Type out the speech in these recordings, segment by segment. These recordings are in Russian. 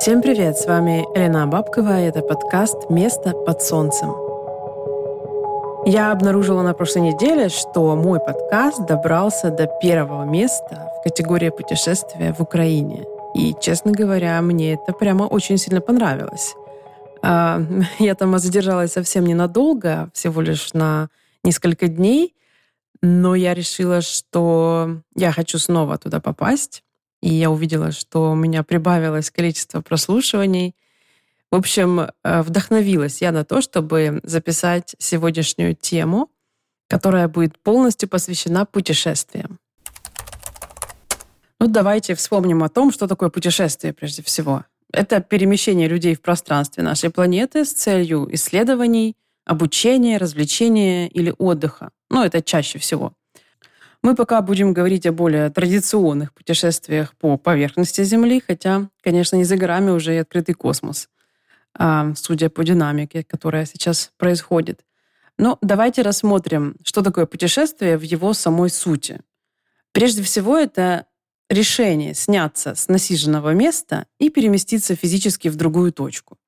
Всем привет, с вами Элен Абабкова, и это подкаст «Место под солнцем». Я обнаружила на прошлой неделе, что мой подкаст добрался до первого места в категории путешествия в Украине. И, честно говоря, мне это прямо очень сильно понравилось. Я там задержалась совсем ненадолго, всего лишь на несколько дней, но я решила, что я хочу снова туда попасть. И я увидела, что у меня прибавилось количество прослушиваний. В общем, вдохновилась я на то, чтобы записать сегодняшнюю тему, которая будет полностью посвящена путешествиям. Ну, давайте вспомним о том, что такое путешествие прежде всего. Это перемещение людей в пространстве нашей планеты с целью исследований, обучения, развлечения или отдыха. Ну, это чаще всего. Мы пока будем говорить о более традиционных путешествиях по поверхности Земли, хотя, конечно, не за горами уже и открытый космос, судя по динамике, которая сейчас происходит. Но давайте рассмотрим, что такое путешествие в его самой сути. Прежде всего, это решение сняться с насиженного места и переместиться физически в другую точку.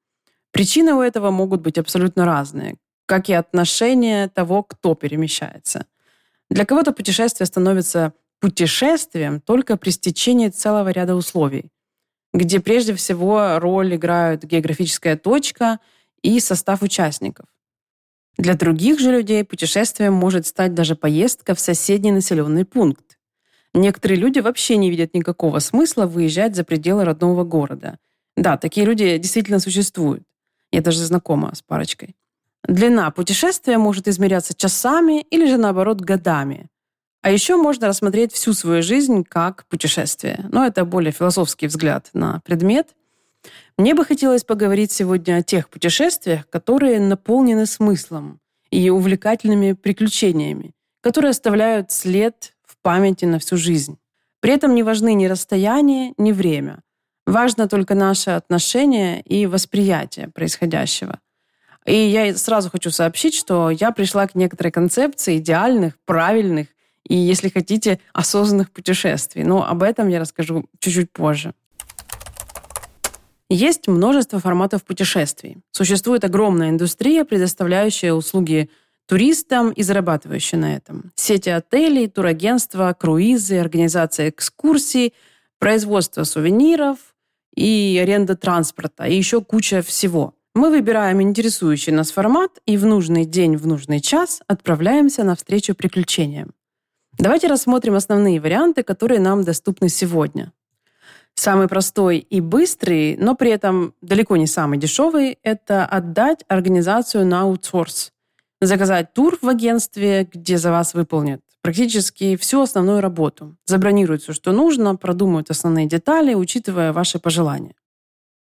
Причины у этого могут быть абсолютно разные, как и отношение того, кто перемещается. Для кого-то путешествие становится путешествием только при стечении целого ряда условий, где прежде всего роль играют географическая точка и состав участников. Для других же людей путешествием может стать даже поездка в соседний населенный пункт. Некоторые люди вообще не видят никакого смысла выезжать за пределы родного города. Да, такие люди действительно существуют. Я даже знакома с парочкой. Длина путешествия может измеряться часами или же, наоборот, годами. А еще можно рассмотреть всю свою жизнь как путешествие. Но это более философский взгляд на предмет. Мне бы хотелось поговорить сегодня о тех путешествиях, которые наполнены смыслом и увлекательными приключениями, которые оставляют след в памяти на всю жизнь. При этом не важны ни расстояние, ни время. Важно только наше отношение и восприятие происходящего. И я сразу хочу сообщить, что я пришла к некоторой концепции идеальных, правильных и, если хотите, осознанных путешествий. Но об этом я расскажу чуть-чуть позже. Есть множество форматов путешествий. Существует огромная индустрия, предоставляющая услуги туристам и зарабатывающая на этом. Сети отелей, турагентства, круизы, организация экскурсий, производство сувениров и аренда транспорта, и еще куча всего. Мы выбираем интересующий нас формат и в нужный день, в нужный час отправляемся навстречу приключениям. Давайте рассмотрим основные варианты, которые нам доступны сегодня. Самый простой и быстрый, но при этом далеко не самый дешевый, это отдать организацию на аутсорс. Заказать тур в агентстве, где за вас выполнят практически всю основную работу. Забронируют все, что нужно, продумают основные детали, учитывая ваши пожелания.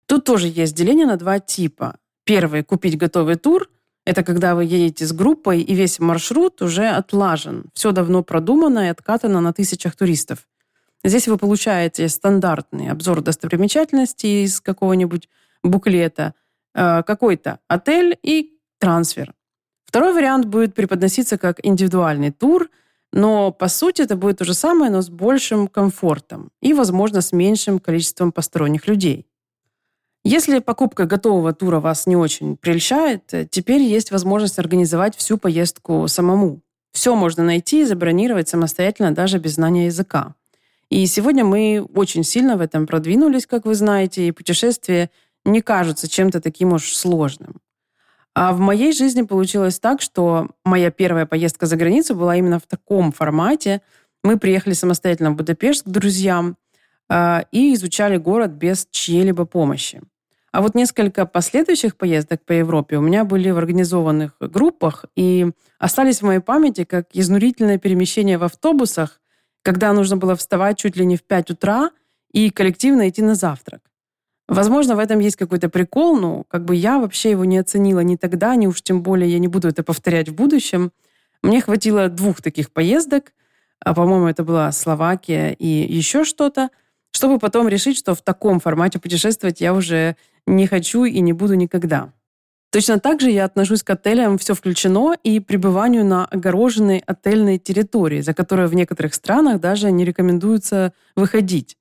Тут тоже есть деление на два типа. Первый – купить готовый тур. Это когда вы едете с группой, и весь маршрут уже отлажен. Все давно продумано и откатано на тысячах туристов. Здесь вы получаете стандартный обзор достопримечательностей из какого-нибудь буклета, какой-то отель и трансфер. Второй вариант будет преподноситься как индивидуальный тур, но, по сути, это будет то же самое, но с большим комфортом и, возможно, с меньшим количеством посторонних людей. Если покупка готового тура вас не очень прельщает, теперь есть возможность организовать всю поездку самому. Все можно найти и забронировать самостоятельно, даже без знания языка. И сегодня мы очень сильно в этом продвинулись, как вы знаете, и путешествия не кажутся чем-то таким уж сложным. А в моей жизни получилось так, что моя первая поездка за границу была именно в таком формате. Мы приехали самостоятельно в Будапешт к друзьям и изучали город без чьей-либо помощи. А вот несколько последующих поездок по Европе у меня были в организованных группах и остались в моей памяти как изнурительное перемещение в автобусах, когда нужно было вставать чуть ли не в 5 утра и коллективно идти на завтрак. Возможно, в этом есть какой-то прикол, но я вообще его не оценила ни тогда, ни уж тем более я не буду это повторять в будущем. Мне хватило 2 таких поездок, по-моему, это была Словакия и еще что-то, чтобы потом решить, что в таком формате путешествовать я уже не хочу и не буду никогда. Точно так же я отношусь к отелям «все включено» и пребыванию на огороженной отельной территории, за которую в некоторых странах даже не рекомендуется выходить.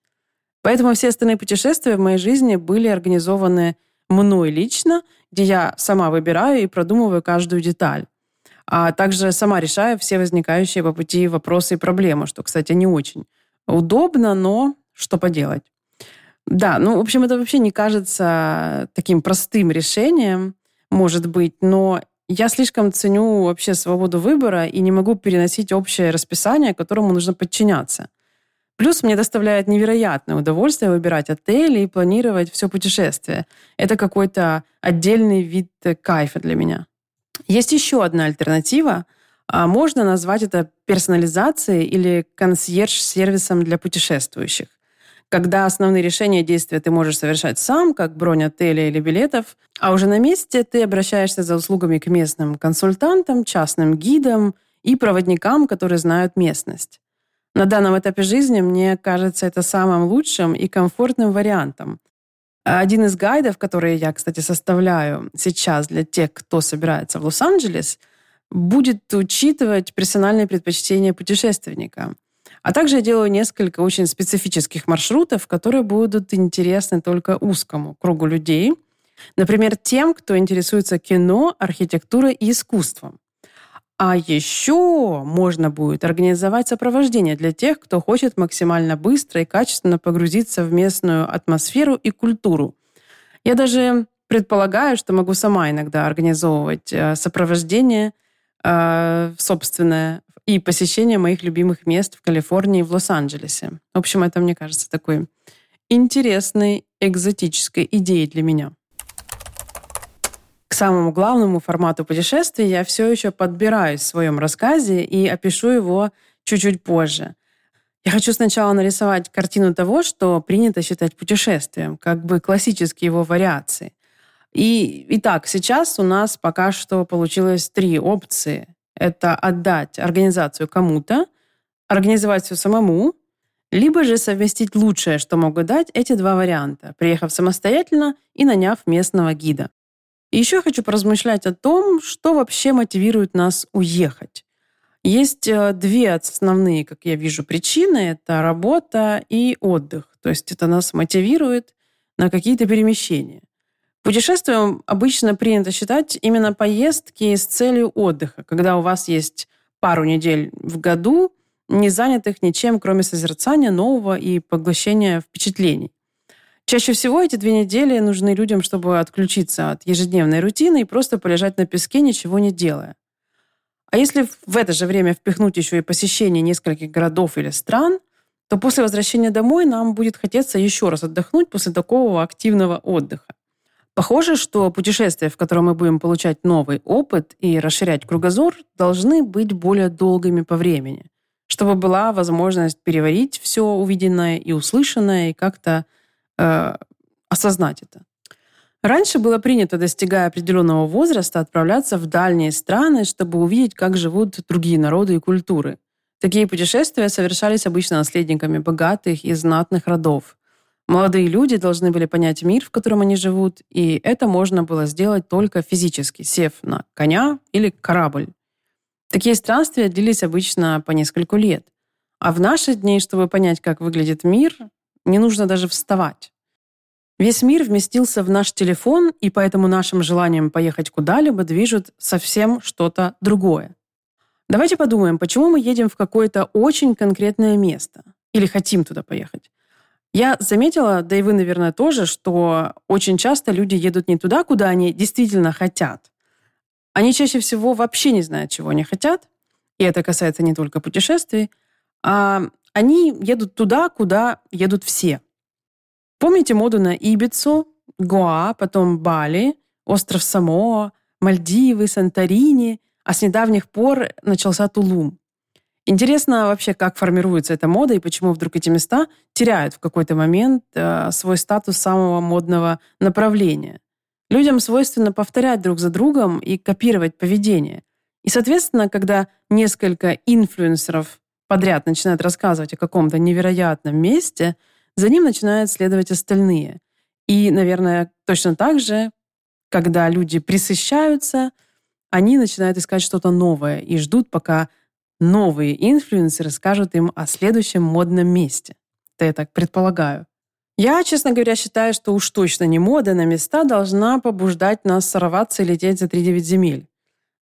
Поэтому все остальные путешествия в моей жизни были организованы мной лично, где я сама выбираю и продумываю каждую деталь. А также сама решаю все возникающие по пути вопросы и проблемы, что, кстати, не очень удобно, но что поделать. Да, ну, в общем, это вообще не кажется таким простым решением, может быть, но я слишком ценю вообще свободу выбора и не могу переносить общее расписание, которому нужно подчиняться. Плюс мне доставляет невероятное удовольствие выбирать отели и планировать все путешествие. Это какой-то отдельный вид кайфа для меня. Есть еще одна альтернатива. Можно назвать это персонализацией или консьерж-сервисом для путешествующих. Когда основные решения и действия ты можешь совершать сам, как бронь отеля или билетов, а уже на месте ты обращаешься за услугами к местным консультантам, частным гидам и проводникам, которые знают местность. На данном этапе жизни мне кажется это самым лучшим и комфортным вариантом. Один из гайдов, который я, кстати, составляю сейчас для тех, кто собирается в Лос-Анджелес, будет учитывать персональные предпочтения путешественника. А также я делаю несколько очень специфических маршрутов, которые будут интересны только узкому кругу людей. Например, тем, кто интересуется кино, архитектурой и искусством. А еще можно будет организовать сопровождение для тех, кто хочет максимально быстро и качественно погрузиться в местную атмосферу и культуру. Я даже предполагаю, что могу сама иногда организовывать сопровождение собственное и посещение моих любимых мест в Калифорнии и в Лос-Анджелесе. В общем, это, мне кажется, такой интересной экзотической идеей для меня. К самому главному формату путешествий я все еще подбираюсь в своем рассказе и опишу его чуть-чуть позже. Я хочу сначала нарисовать картину того, что принято считать путешествием, как бы классические его вариации. Итак, сейчас у нас пока что получилось 3 опции. Это отдать организацию кому-то, организовать все самому, либо же совместить лучшее, что могут дать эти 2 варианта, приехав самостоятельно и наняв местного гида. И еще хочу поразмышлять о том, что вообще мотивирует нас уехать. Есть 2 основные, как я вижу, причины. Это работа и отдых. То есть это нас мотивирует на какие-то перемещения. Путешествием обычно принято считать именно поездки с целью отдыха, когда у вас есть пару недель в году, не занятых ничем, кроме созерцания нового и поглощения впечатлений. Чаще всего эти 2 недели нужны людям, чтобы отключиться от ежедневной рутины и просто полежать на песке, ничего не делая. А если в это же время впихнуть еще и посещение нескольких городов или стран, то после возвращения домой нам будет хотеться еще раз отдохнуть после такого активного отдыха. Похоже, что путешествия, в котором мы будем получать новый опыт и расширять кругозор, должны быть более долгими по времени, чтобы была возможность переварить все увиденное и услышанное и как-то осознать это. Раньше было принято, достигая определенного возраста, отправляться в дальние страны, чтобы увидеть, как живут другие народы и культуры. Такие путешествия совершались обычно наследниками богатых и знатных родов. Молодые люди должны были понять мир, в котором они живут, и это можно было сделать только физически, сев на коня или корабль. Такие странствия длились обычно по нескольку лет. А в наши дни, чтобы понять, как выглядит мир, не нужно даже вставать. Весь мир вместился в наш телефон, и поэтому нашим желанием поехать куда-либо движет совсем что-то другое. Давайте подумаем, почему мы едем в какое-то очень конкретное место или хотим туда поехать. Я заметила, да и вы, наверное, тоже, что очень часто люди едут не туда, куда они действительно хотят. Они чаще всего вообще не знают, чего они хотят, и это касается не только путешествий, а они едут туда, куда едут все. Помните моду на Ибицу, Гоа, потом Бали, остров Самоа, Мальдивы, Санторини, а с недавних пор начался Тулум. Интересно вообще, как формируется эта мода и почему вдруг эти места теряют в какой-то момент свой статус самого модного направления. Людям свойственно повторять друг за другом и копировать поведение. И, соответственно, когда несколько инфлюенсеров подряд начинает рассказывать о каком-то невероятном месте, за ним начинают следовать остальные. И, наверное, точно так же, когда люди пресыщаются, они начинают искать что-то новое и ждут, пока новые инфлюенсеры скажут им о следующем модном месте. Это я так предполагаю. Я, честно говоря, считаю, что уж точно не мода на места должна побуждать нас сорваться и лететь за 3-9 земель.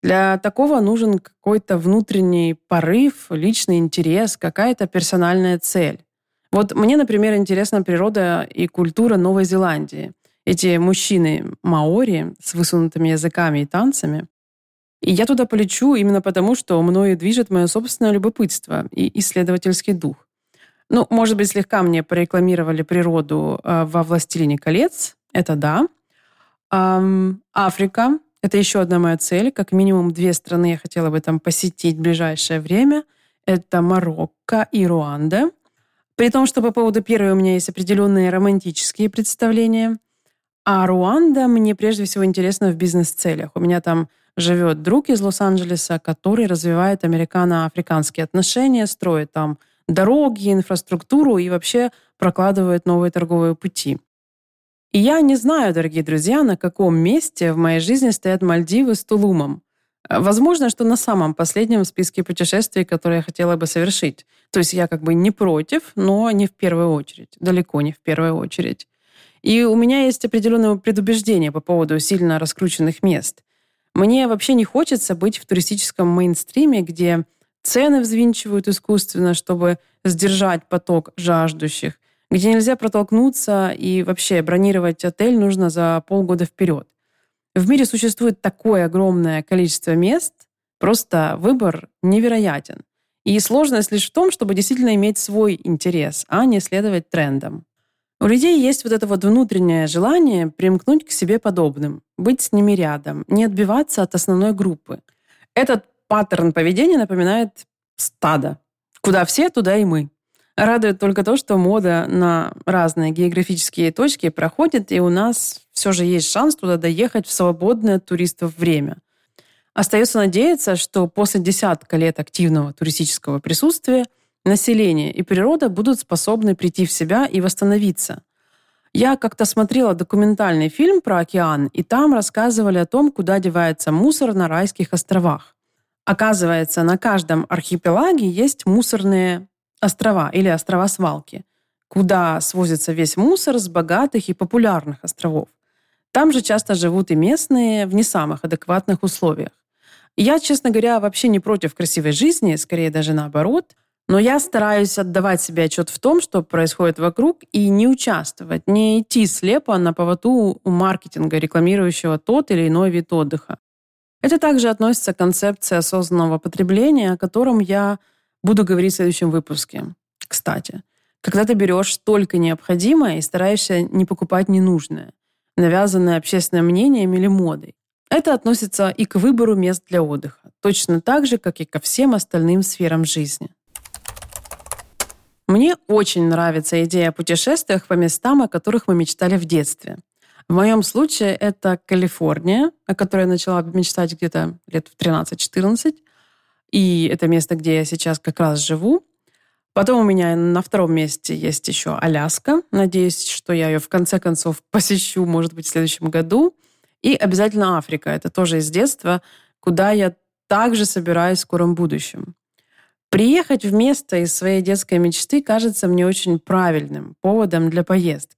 Для такого нужен какой-то внутренний порыв, личный интерес, какая-то персональная цель. Вот мне, например, интересна природа и культура Новой Зеландии. Эти мужчины маори с высунутыми языками и танцами. И я туда полечу именно потому, что мною движет мое собственное любопытство и исследовательский дух. Ну, может быть, слегка мне прорекламировали природу во «Властелине колец». Это да. Африка. Это еще одна моя цель. Как минимум 2 страны я хотела бы там посетить в ближайшее время. Это Марокко и Руанда. При том, что по поводу первой у меня есть определенные романтические представления. А Руанда мне прежде всего интересно в бизнес-целях. У меня там живет друг из Лос-Анджелеса, который развивает американо-африканские отношения, строит там дороги, инфраструктуру и вообще прокладывает новые торговые пути. И я не знаю, дорогие друзья, на каком месте в моей жизни стоят Мальдивы с Тулумом. Возможно, что на самом последнем в списке путешествий, которые я хотела бы совершить. То есть я как бы не против, но не в первую очередь. Далеко не в первую очередь. И у меня есть определенное предубеждение по поводу сильно раскрученных мест. Мне вообще не хочется быть в туристическом мейнстриме, где цены взвинчивают искусственно, чтобы сдержать поток жаждущих, где нельзя протолкнуться и вообще бронировать отель нужно за полгода вперед. В мире существует такое огромное количество мест, просто выбор невероятен. И сложность лишь в том, чтобы действительно иметь свой интерес, а не следовать трендам. У людей есть вот это вот внутреннее желание примкнуть к себе подобным, быть с ними рядом, не отбиваться от основной группы. Этот паттерн поведения напоминает стадо. Куда все, туда и мы. Радует только то, что мода на разные географические точки проходит, и у нас все же есть шанс туда доехать в свободное от туристов время. Остается надеяться, что после десятка лет активного туристического присутствия население и природа будут способны прийти в себя и восстановиться. Я как-то смотрела документальный фильм про океан, и там рассказывали о том, куда девается мусор на райских островах. Оказывается, на каждом архипелаге есть мусорные острова или острова-свалки, куда свозится весь мусор с богатых и популярных островов. Там же часто живут и местные в не самых адекватных условиях. Я, честно говоря, вообще не против красивой жизни, скорее даже наоборот, но я стараюсь отдавать себе отчет в том, что происходит вокруг, и не участвовать, не идти слепо на поводу у маркетинга, рекламирующего тот или иной вид отдыха. Это также относится к концепции осознанного потребления, о котором я буду говорить в следующем выпуске. Кстати, когда ты берешь только необходимое и стараешься не покупать ненужное, навязанное общественным мнением или модой. Это относится и к выбору мест для отдыха, точно так же, как и ко всем остальным сферам жизни. Мне очень нравится идея о путешествиях по местам, о которых мы мечтали в детстве. В моем случае это Калифорния, о которой я начала мечтать где-то лет в 13-14. И это место, где я сейчас как раз живу. Потом у меня на втором месте есть еще Аляска. Надеюсь, что я ее в конце концов посещу, может быть, в следующем году. И обязательно Африка. Это тоже из детства, куда я также собираюсь в скором будущем. Приехать в место из своей детской мечты кажется мне очень правильным поводом для поездки.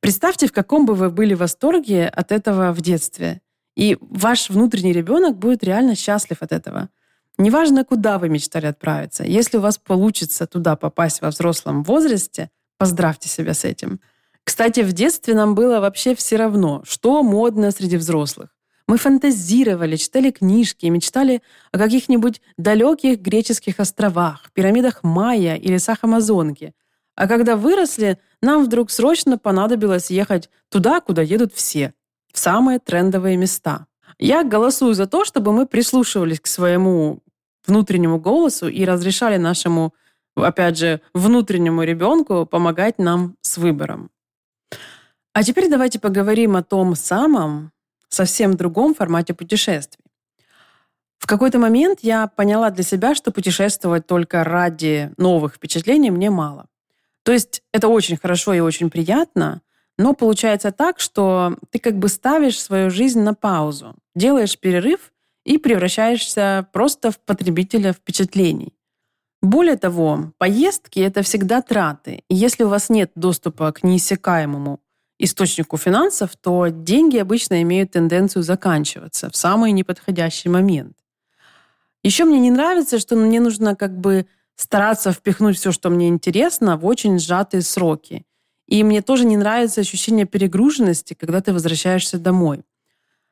Представьте, в каком бы вы были восторге от этого в детстве. И ваш внутренний ребенок будет реально счастлив от этого. Неважно, куда вы мечтали отправиться. Если у вас получится туда попасть во взрослом возрасте, поздравьте себя с этим. Кстати, в детстве нам было вообще все равно, что модно среди взрослых. Мы фантазировали, читали книжки, мечтали о каких-нибудь далеких греческих островах, пирамидах майя и лесах Амазонки. А когда выросли, нам вдруг срочно понадобилось ехать туда, куда едут все, в самые трендовые места. Я голосую за то, чтобы мы прислушивались к своему внутреннему голосу и разрешали нашему, опять же, внутреннему ребенку помогать нам с выбором. А теперь давайте поговорим о том самом, совсем другом формате путешествий. В какой-то момент я поняла для себя, что путешествовать только ради новых впечатлений мне мало. То есть это очень хорошо и очень приятно, но получается так, что ты как бы ставишь свою жизнь на паузу, делаешь перерыв и превращаешься просто в потребителя впечатлений. Более того, поездки – это всегда траты. И если у вас нет доступа к неиссякаемому источнику финансов, то деньги обычно имеют тенденцию заканчиваться в самый неподходящий момент. Еще мне не нравится, что мне нужно стараться впихнуть все, что мне интересно, в очень сжатые сроки. И мне тоже не нравится ощущение перегруженности, когда ты возвращаешься домой.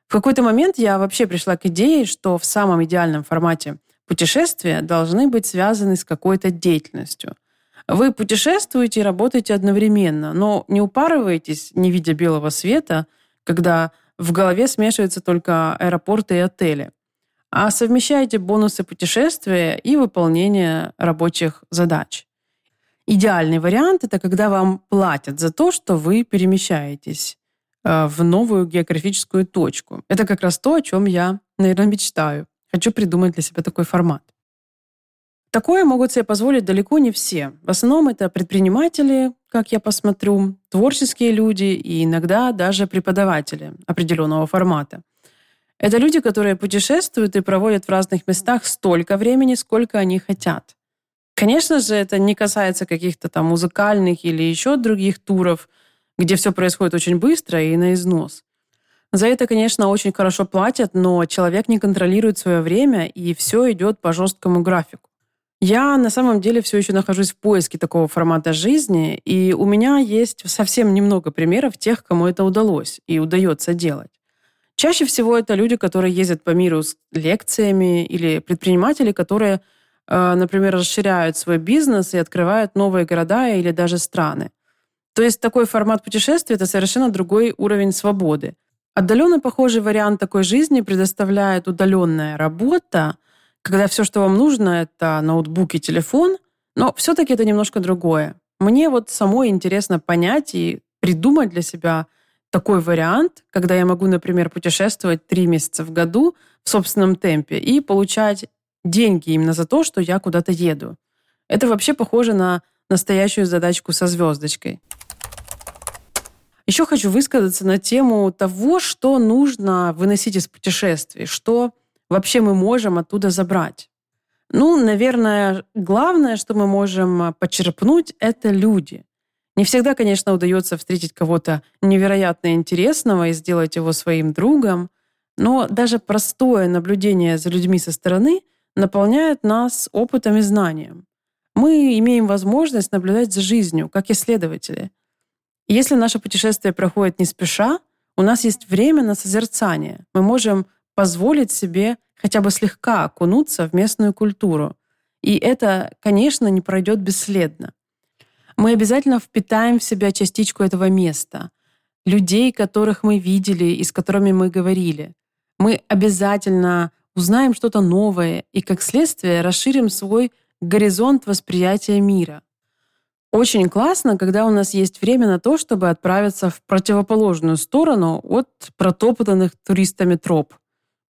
В какой-то момент я вообще пришла к идее, что в самом идеальном формате путешествия должны быть связаны с какой-то деятельностью. Вы путешествуете и работаете одновременно, но не упарываетесь, не видя белого света, когда в голове смешиваются только аэропорты и отели, а совмещаете бонусы путешествия и выполнение рабочих задач. Идеальный вариант – это когда вам платят за то, что вы перемещаетесь в новую географическую точку. Это как раз то, о чем я, наверное, мечтаю. Хочу придумать для себя такой формат. Такое могут себе позволить далеко не все. В основном это предприниматели, как я посмотрю, творческие люди и иногда даже преподаватели определенного формата. Это люди, которые путешествуют и проводят в разных местах столько времени, сколько они хотят. Конечно же, это не касается каких-то там музыкальных или еще других туров, где все происходит очень быстро и на износ. За это, конечно, очень хорошо платят, но человек не контролирует свое время, и все идет по жесткому графику. Я на самом деле все еще нахожусь в поиске такого формата жизни, и у меня есть совсем немного примеров тех, кому это удалось и удается делать. Чаще всего это люди, которые ездят по миру с лекциями, или предприниматели, которые, например, расширяют свой бизнес и открывают новые города или даже страны. То есть такой формат путешествия – это совершенно другой уровень свободы. Отдаленно похожий вариант такой жизни предоставляет удаленная работа, когда все, что вам нужно, это ноутбук и телефон, но все-таки это немножко другое. Мне самой интересно понять и придумать для себя такой вариант, когда я могу, например, путешествовать 3 месяца в году в собственном темпе и получать деньги именно за то, что я куда-то еду. Это вообще похоже на настоящую задачку со звездочкой. Еще хочу высказаться на тему того, что нужно выносить из путешествий, что вообще мы можем оттуда забрать. Наверное, главное, что мы можем почерпнуть, это люди. Не всегда, конечно, удается встретить кого-то невероятно интересного и сделать его своим другом, но даже простое наблюдение за людьми со стороны наполняет нас опытом и знанием. Мы имеем возможность наблюдать за жизнью, как исследователи. Если наше путешествие проходит не спеша, у нас есть время на созерцание. Мы можем позволить себе хотя бы слегка окунуться в местную культуру. И это, конечно, не пройдет бесследно. Мы обязательно впитаем в себя частичку этого места, людей, которых мы видели и с которыми мы говорили. Мы обязательно узнаем что-то новое и, как следствие, расширим свой горизонт восприятия мира. Очень классно, когда у нас есть время на то, чтобы отправиться в противоположную сторону от протоптанных туристами троп.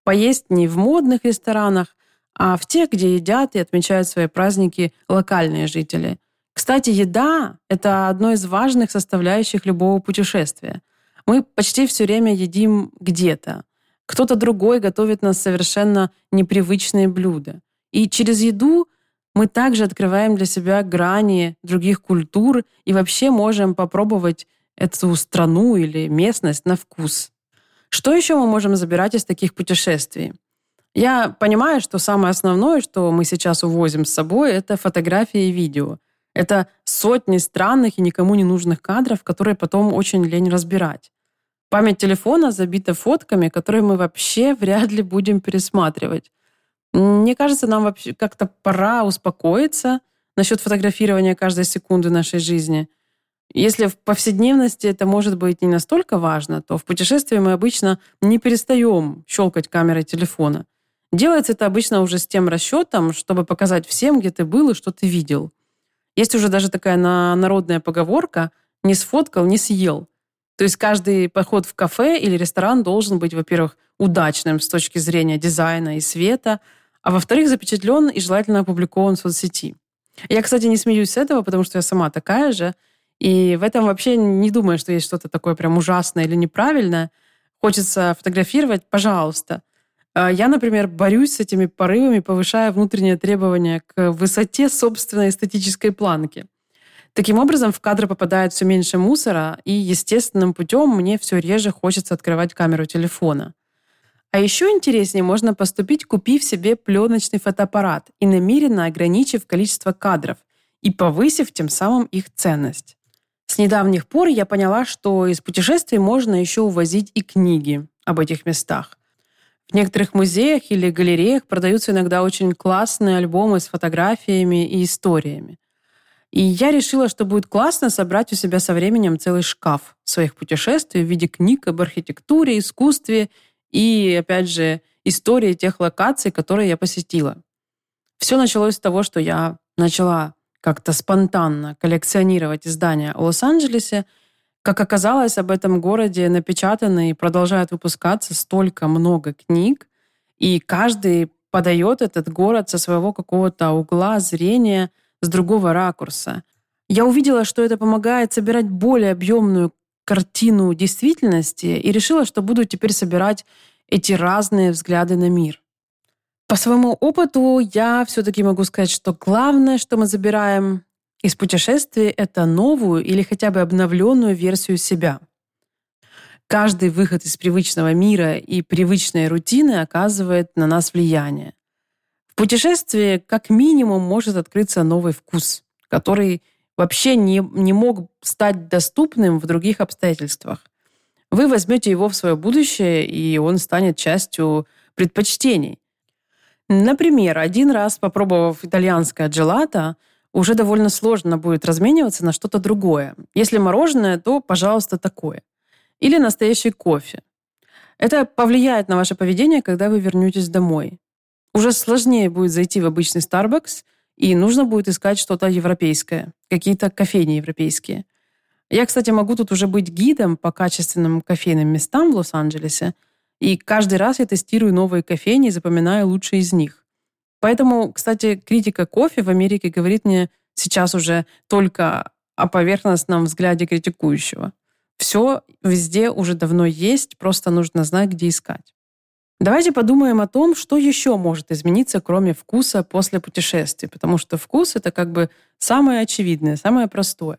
Поесть не в модных ресторанах, а в тех, где едят и отмечают свои праздники локальные жители. Кстати, еда – это одно из важных составляющих любого путешествия. Мы почти все время едим где-то. Кто-то другой готовит нас совершенно непривычные блюда. И через еду мы также открываем для себя грани других культур и вообще можем попробовать эту страну или местность на вкус. Что еще мы можем забирать из таких путешествий? Я понимаю, что самое основное, что мы сейчас увозим с собой, это фотографии и видео. Это сотни странных и никому не нужных кадров, которые потом очень лень разбирать. Память телефона забита фотками, которые мы вообще вряд ли будем пересматривать. Мне кажется, нам вообще как-то пора успокоиться насчет фотографирования каждой секунды нашей жизни. Если в повседневности это может быть не настолько важно, то в путешествии мы обычно не перестаем щелкать камерой телефона. Делается это обычно уже с тем расчетом, чтобы показать всем, где ты был и что ты видел. Есть уже даже такая народная поговорка «не сфоткал, не съел». То есть каждый поход в кафе или ресторан должен быть, во-первых, удачным с точки зрения дизайна и света, а во-вторых, запечатлен и желательно опубликован в соцсети. Я, кстати, не смеюсь с этого, потому что я сама такая же, и в этом вообще не думаю, что есть что-то такое прям ужасное или неправильное. Хочется фотографировать — пожалуйста. Я, например, борюсь с этими порывами, повышая внутреннее требование к высоте собственной эстетической планки. Таким образом, в кадры попадает все меньше мусора, и естественным путем мне все реже хочется открывать камеру телефона. А еще интереснее можно поступить, купив себе пленочный фотоаппарат и намеренно ограничив количество кадров и повысив тем самым их ценность. С недавних пор я поняла, что из путешествий можно еще увозить и книги об этих местах. В некоторых музеях или галереях продаются иногда очень классные альбомы с фотографиями и историями. И я решила, что будет классно собрать у себя со временем целый шкаф своих путешествий в виде книг об архитектуре, искусстве и, опять же, истории тех локаций, которые я посетила. Все началось с того, что я начала как-то спонтанно коллекционировать издания о Лос-Анджелесе. Как оказалось, об этом городе напечатано и продолжает выпускаться столько много книг, и каждый подает этот город со своего какого-то угла зрения, с другого ракурса. Я увидела, что это помогает собирать более объемную картину действительности и решила, что буду теперь собирать эти разные взгляды на мир. По своему опыту я все-таки могу сказать, что главное, что мы забираем из путешествий, это новую или хотя бы обновленную версию себя. Каждый выход из привычного мира и привычной рутины оказывает на нас влияние. В путешествии как минимум может открыться новый вкус, который вообще не мог стать доступным в других обстоятельствах. Вы возьмете его в свое будущее, и он станет частью предпочтений. Например, один раз попробовав итальянское джелато, уже довольно сложно будет размениваться на что-то другое. Если мороженое, то, пожалуйста, такое. Или настоящий кофе. Это повлияет на ваше поведение, когда вы вернетесь домой. Уже сложнее будет зайти в обычный Starbucks, и нужно будет искать что-то европейское, какие-то кофейни европейские. Я, кстати, могу тут уже быть гидом по качественным кофейным местам в Лос-Анджелесе, и каждый раз я тестирую новые кофейни и запоминаю лучшие из них. Поэтому, кстати, критика кофе в Америке говорит мне сейчас уже только о поверхностном взгляде критикующего. Все везде уже давно есть, просто нужно знать, где искать. Давайте подумаем о том, что еще может измениться, кроме вкуса после путешествий, потому что вкус — это как бы самое очевидное, самое простое.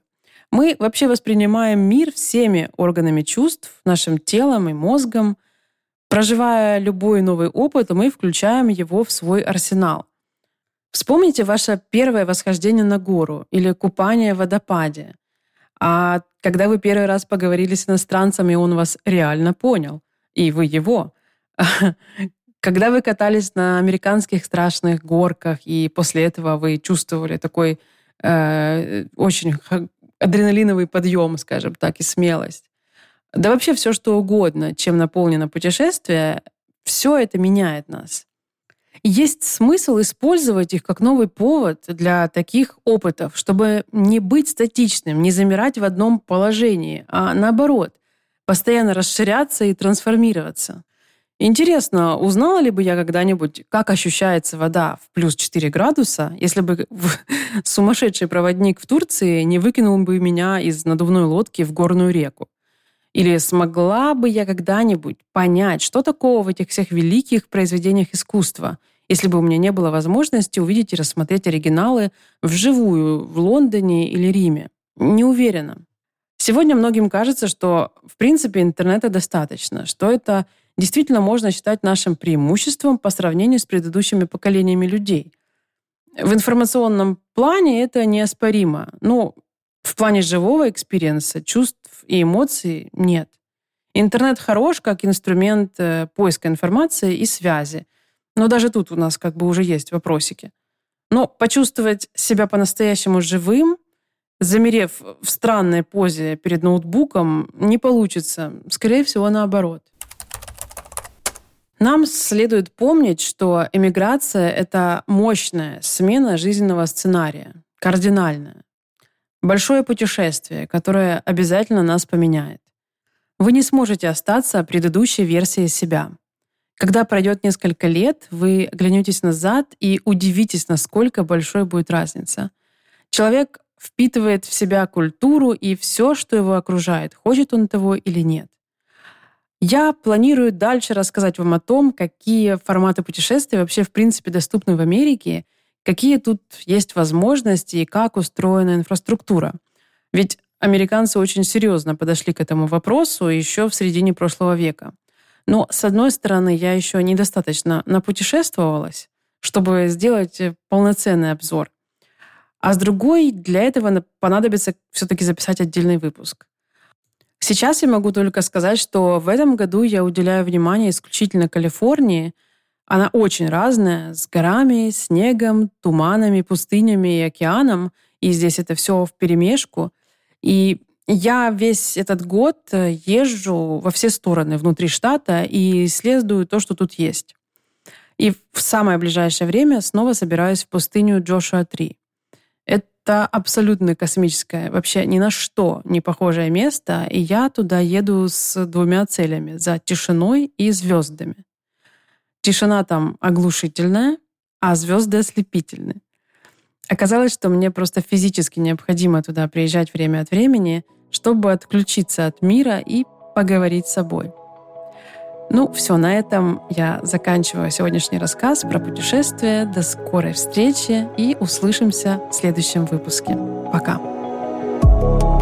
Мы вообще воспринимаем мир всеми органами чувств, нашим телом и мозгом. Проживая любой новый опыт, мы включаем его в свой арсенал. Вспомните ваше первое восхождение на гору или купание в водопаде. А когда вы первый раз поговорили с иностранцем, и он вас реально понял, и вы его. Когда вы катались на американских страшных горках, и после этого вы чувствовали такой очень адреналиновый подъем, скажем так, и смелость. Да вообще все, что угодно, чем наполнено путешествие, все это меняет нас. И есть смысл использовать их как новый повод для таких опытов, чтобы не быть статичным, не замирать в одном положении, а наоборот, постоянно расширяться и трансформироваться. Интересно, узнала ли бы я когда-нибудь, как ощущается вода в плюс 4 градуса, если бы сумасшедший проводник в Турции не выкинул бы меня из надувной лодки в горную реку? Или смогла бы я когда-нибудь понять, что такого в этих всех великих произведениях искусства, если бы у меня не было возможности увидеть и рассмотреть оригиналы вживую в Лондоне или Риме? Не уверена. Сегодня многим кажется, что в принципе интернета достаточно, что это действительно можно считать нашим преимуществом по сравнению с предыдущими поколениями людей. В информационном плане это неоспоримо, но в плане живого экспириенса, чувств и эмоций нет. Интернет хорош как инструмент поиска информации и связи, но даже тут у нас как бы уже есть вопросики. Но почувствовать себя по-настоящему живым, замерев в странной позе перед ноутбуком, не получится, скорее всего, наоборот. Нам следует помнить, что эмиграция — это мощная смена жизненного сценария, кардинальная. Большое путешествие, которое обязательно нас поменяет. Вы не сможете остаться предыдущей версией себя. Когда пройдет несколько лет, вы оглянетесь назад и удивитесь, насколько большой будет разница. Человек впитывает в себя культуру и все, что его окружает, хочет он того или нет. Я планирую дальше рассказать вам о том, какие форматы путешествий вообще, в принципе, доступны в Америке, какие тут есть возможности и как устроена инфраструктура. Ведь американцы очень серьезно подошли к этому вопросу еще в середине прошлого века. Но, с одной стороны, я еще недостаточно напутешествовалась, чтобы сделать полноценный обзор. А с другой, для этого понадобится все-таки записать отдельный выпуск. Сейчас я могу только сказать, что в этом году я уделяю внимание исключительно Калифорнии. Она очень разная, с горами, снегом, туманами, пустынями и океаном. И здесь это все вперемешку. И я весь этот год езжу во все стороны внутри штата и исследую то, что тут есть. И в самое ближайшее время снова собираюсь в пустыню Джошуа-3. Это абсолютно космическое, вообще ни на что не похожее место, и я туда еду с двумя целями – за тишиной и звездами. Тишина там оглушительная, а звезды ослепительны. Оказалось, что мне просто физически необходимо туда приезжать время от времени, чтобы отключиться от мира и поговорить с собой. Ну, все, на этом я заканчиваю сегодняшний рассказ про путешествия. До скорой встречи и услышимся в следующем выпуске. Пока!